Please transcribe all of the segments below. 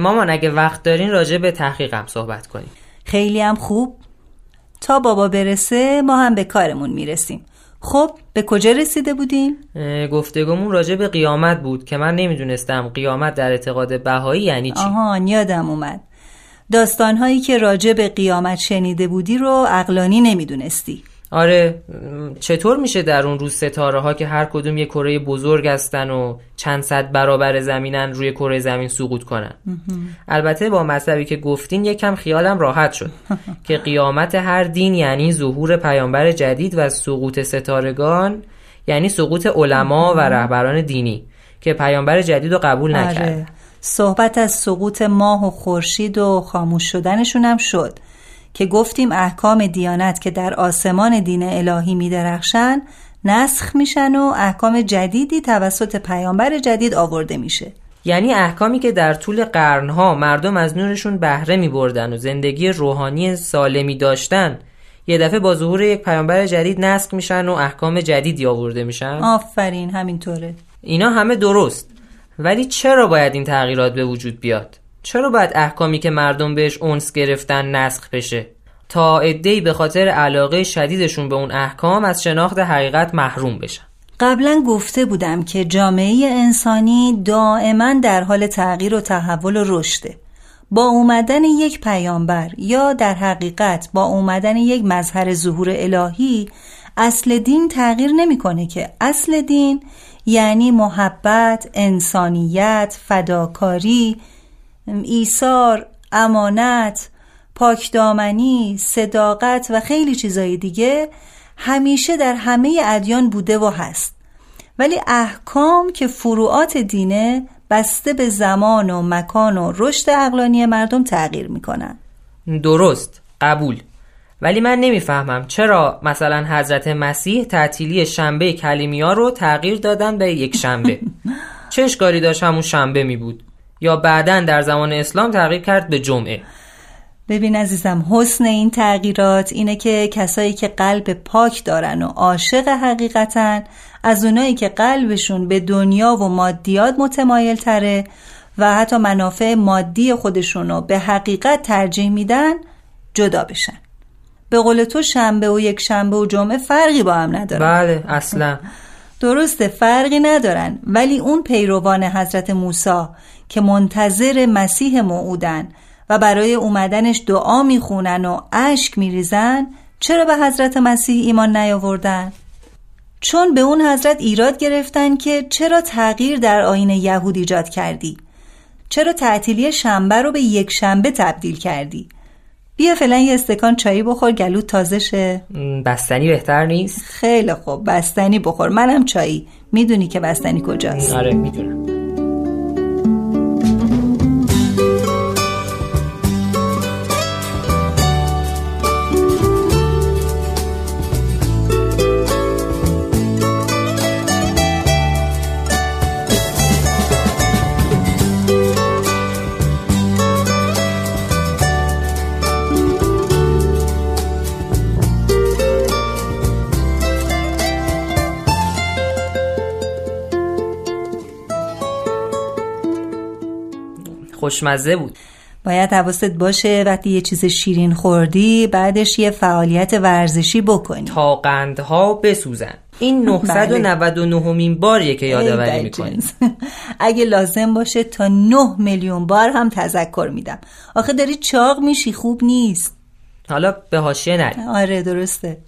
مامان اگه وقت دارین راجع به تحقیقم صحبت کنیم. خیلی هم خوب. تا بابا برسه ما هم به کارمون میرسیم. خب به کجا رسیده بودیم؟ گفتگومون راجع به قیامت بود که من نمیدونستم قیامت در اعتقاد بهایی یعنی چی. آهان، یادم اومد. داستانهایی که راجع به قیامت شنیده بودی رو عقلانی نمیدونستی. آره، چطور میشه در اون روز ستاره ها که هر کدوم یک کره بزرگ هستن و چند صد برابر زمینن روی کره زمین سقوط کنن؟ البته با مطلبی که گفتین یکم خیالم راحت شد که قیامت هر دین یعنی ظهور پیامبر جدید و سقوط ستارگان یعنی سقوط علما و رهبران دینی که پیامبر جدید رو قبول نکرد. آره. صحبت از سقوط ماه و خورشید و خاموش شدنشون هم شد که گفتیم احکام دیانت که در آسمان دین الهی می درخشن نسخ میشن و احکام جدیدی توسط پیامبر جدید آورده میشه. یعنی احکامی که در طول قرنها مردم از نورشون بهره می بردن و زندگی روحانی سالمی داشتن یه دفعه با ظهور یک پیامبر جدید نسخ میشن و احکام جدیدی آورده میشن. آفرین، همینطوره. اینا همه درست، ولی چرا باید این تغییرات به وجود بیاد؟ چرا باید احکامی که مردم بهش اونس گرفتن نسخ بشه؟ تا عده‌ای به خاطر علاقه شدیدشون به اون احکام از شناخت حقیقت محروم بشن. قبلا گفته بودم که جامعه انسانی دائما در حال تغییر و تحول و رشده. با اومدن یک پیامبر یا در حقیقت با اومدن یک مظهر ظهور الهی اصل دین تغییر نمی‌کنه که. اصل دین یعنی محبت، انسانیت، فداکاری، ایثار، امانت، پاکدامنی، صداقت و خیلی چیزای دیگه همیشه در همه ادیان بوده و هست. ولی احکام که فروعات دینه بسته به زمان و مکان و رشد عقلانی مردم تغییر میکنن. درست، قبول. ولی من نمیفهمم چرا مثلا حضرت مسیح تعطیلی شنبه کلیمیا رو تغییر دادن به یک شنبه. چه اشکالی داشت همون شنبه می بود؟ یا بعدن در زمان اسلام تغییر کرد به جمعه. ببین عزیزم، حسن این تغییرات اینه که کسایی که قلب پاک دارن و عاشق حقیقتن از اونایی که قلبشون به دنیا و مادیات متمایل تره و حتی منافع مادی خودشونو به حقیقت ترجیح میدن جدا بشن. به قول تو شنبه و یک شنبه و جمعه فرقی با هم ندارن. بله، اصلا درسته، فرقی ندارن. ولی اون پیروان حضرت موسی که منتظر مسیح موعودن و برای اومدنش دعا میخونن و اشک میریزن چرا به حضرت مسیح ایمان نیاوردن؟ چون به اون حضرت ایراد گرفتن که چرا تغییر در آیین یهود ایجاد کردی؟ چرا تعطیلی شنبه رو به یک شنبه تبدیل کردی؟ بیا فعلا یه استکان چایی بخور گلوت تازه شه. بستنی بهتر نیست؟ خیلی خوب، بستنی بخور. منم چایی. میدونی که بستنی کجاست؟ آره میدونم. خوشمزه بود. باید حواست باشه وقتی یه چیز شیرین خوردی بعدش یه فعالیت ورزشی بکنی تا قندها بسوزن. این 999مین باریه که یادآوری میکنی. اگه لازم باشه تا 9 میلیون بار هم تذکر میدم. آخه داری چاق میشی، خوب نیست. حالا به حاشیه نریم. آره درسته.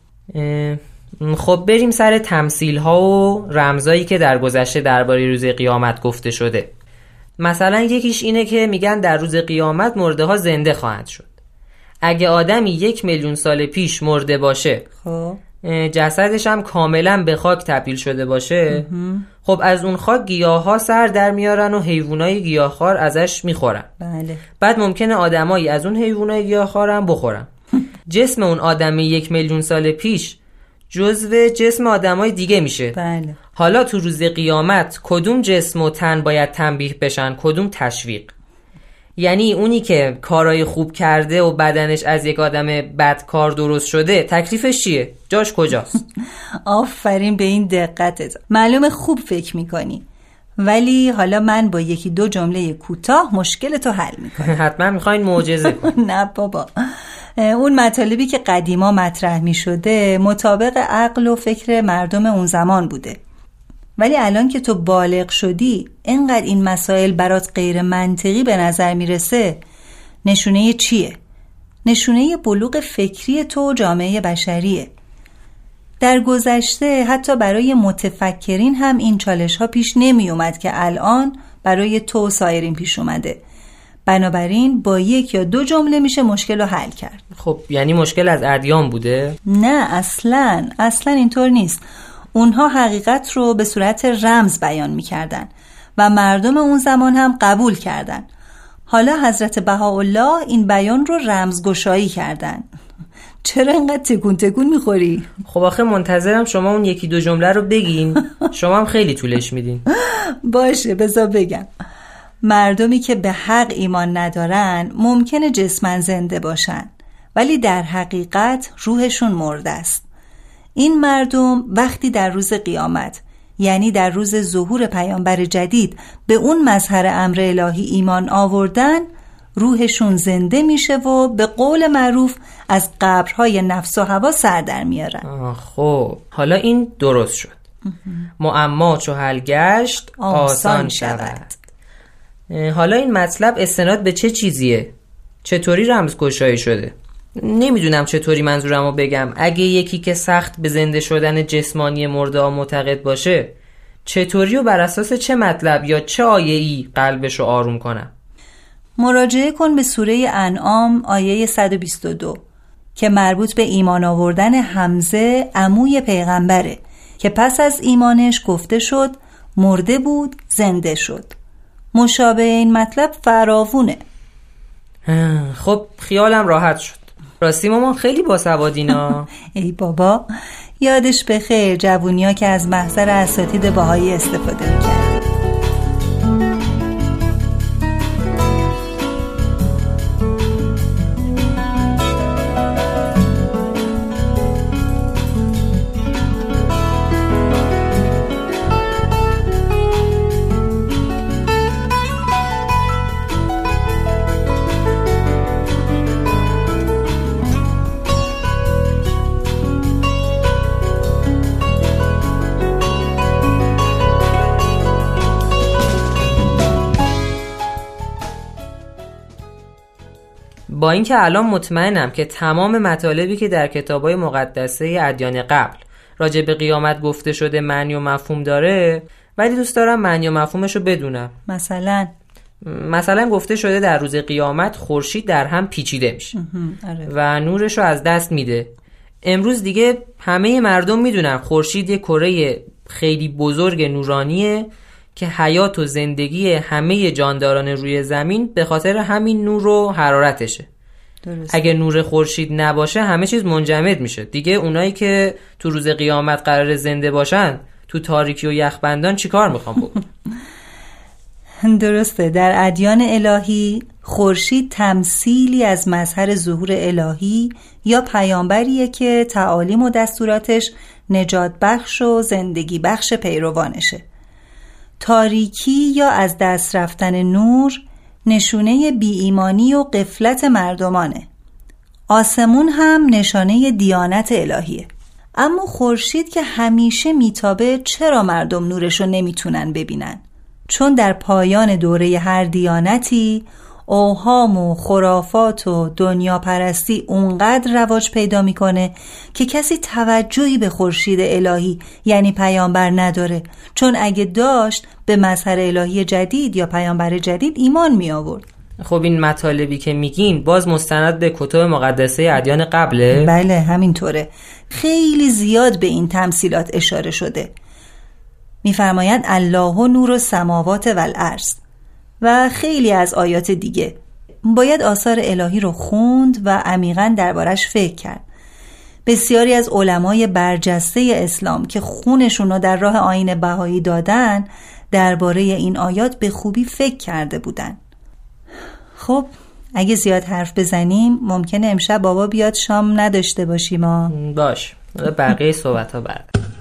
خب بریم سر تمثیل ها و رمزایی که در گذشته درباره روز قیامت گفته شده. مثلا یکیش اینه که میگن در روز قیامت مرده ها زنده خواهند شد. اگه آدمی 1 میلیون سال پیش مرده باشه جسدش هم کاملا به خاک تبدیل شده باشه، خب از اون خاک گیاها سر در میارن و حیوانای گیاهخوار ازش میخورن. بله. بعد ممکنه آدمایی از اون حیوانای گیاهخوار هم بخورن. جسم اون آدم 1 میلیون سال پیش جزو جسم آدمای دیگه میشه. بله. حالا تو روز قیامت کدوم جسم و تن باید تنبیه بشن، کدوم تشویق؟ یعنی اونی که کارای خوب کرده و بدنش از یک آدم بدکار درست شده، تکلیفش چیه؟ جاش کجاست؟ آفرین به این دقتت. معلومه خوب فکر میکنی، ولی حالا من با 1-2 جمله کوتاه مشکلتو حل میکنم. حتما میخواین معجزه کن. نه بابا، اون مطالبی که قدیما مطرح میشده مطابق عقل و فکر مردم اون زمان بوده، ولی الان که تو بالغ شدی اینقدر این مسائل برات غیر منطقی به نظر میرسه، نشونه چیه؟ نشونه بلوغ فکری تو جامعه بشریه. در گذشته حتی برای متفکرین هم این چالش ها پیش نمی اومد که الان برای تو سایرین پیش اومده. بنابراین با 1 یا 2 جمله میشه مشکل رو حل کرد. خب یعنی مشکل از ادیان بوده؟ نه اصلاً، اصلاً اینطور نیست. اونها حقیقت رو به صورت رمز بیان می‌کردن و مردم اون زمان هم قبول کردن. حالا حضرت بهاءالله این بیان رو رمزگشایی کردن. چرا اینقدر تکون تکون می‌خوری؟ خب آخه منتظرم شما اون 1-2 جمله رو بگین. شما هم خیلی طولش میدین. باشه بذار بگم. مردمی که به حق ایمان ندارن ممکنه جسمن زنده باشن، ولی در حقیقت روحشون مرده است. این مردم وقتی در روز قیامت، یعنی در روز ظهور پیامبر جدید، به اون مظهر امر الهی ایمان آوردن، روحشون زنده میشه و به قول معروف از قبرهای نفس و هوا سر در میارن. خب حالا این درست شد. معما چو حل گشت آسان شود. حالا این مطلب استناد به چه چیزیه؟ چطوری رمزگشایی شده؟ نمیدونم چطوری منظورمو بگم. اگه یکی که سخت به زنده شدن جسمانی مرده ها معتقد باشه، چطوری و بر اساس چه مطلب یا چه آیه‌ای قلبشو آروم کنم؟ مراجعه کن به سوره انعام آیه 122 که مربوط به ایمان آوردن حمزه عموی پیغمبره، که پس از ایمانش گفته شد مرده بود زنده شد. مشابه این مطلب فراوونه. خب خیالم راحت شد. راستی مامان خیلی باسوادینا. ای بابا یادش بخیر، جوونیا که از محضر اساتید بهایی استفاده میکرد. با اینکه الان مطمئنم که تمام مطالبی که در کتاب‌های مقدسه ادیان قبل راجع به قیامت گفته شده معنی و مفهوم داره، ولی دوست دارم معنی و مفهومشو بدونم. مثلا گفته شده در روز قیامت خورشید در هم پیچیده میشه و نورشو از دست میده. امروز دیگه همه مردم میدونن خورشید یک کره خیلی بزرگ نورانیه که حیات و زندگی همه جانداران روی زمین به خاطر همین نور و حرارتشه. درست. اگه نور خورشید نباشه همه چیز منجمد میشه دیگه. اونایی که تو روز قیامت قرار زنده باشن تو تاریکی و یخبندان چی کار میخوام بود؟ درسته. در ادیان الهی خورشید تمثیلی از مظهر ظهور الهی یا پیامبریه که تعالیم و دستوراتش نجات بخش و زندگی بخش پیروانشه. تاریکی یا از دست رفتن نور نشونه بی ایمانی و غفلت مردمانه. آسمون هم نشانه دیانت الهیه. اما خورشید که همیشه میتابه، چرا مردم نورشو نمیتونن ببینن؟ چون در پایان دوره هر دیانتی اوهام و خرافات و دنیا پرستی اونقدر رواج پیدا میکنه که کسی توجهی به خورشید الهی یعنی پیامبر نداره، چون اگه داشت به مظهر الهی جدید یا پیامبر جدید ایمان می آورد. خب این مطالبی که میگین باز مستند به کتب مقدسه ادیان قبله؟ بله همینطوره، خیلی زیاد به این تمثیلات اشاره شده. میفرمایند الله نور السماوات والارض و خیلی از آیات دیگه. باید آثار الهی رو خوند و عمیقاً دربارش فکر کرد. بسیاری از علمای برجسته اسلام که خونشون رو در راه آیین بهایی دادن درباره این آیات به خوبی فکر کرده بودن. خب اگه زیاد حرف بزنیم ممکنه امشب بابا بیاد شام نداشته باشیم. باش بقیه صحبت ها بعد.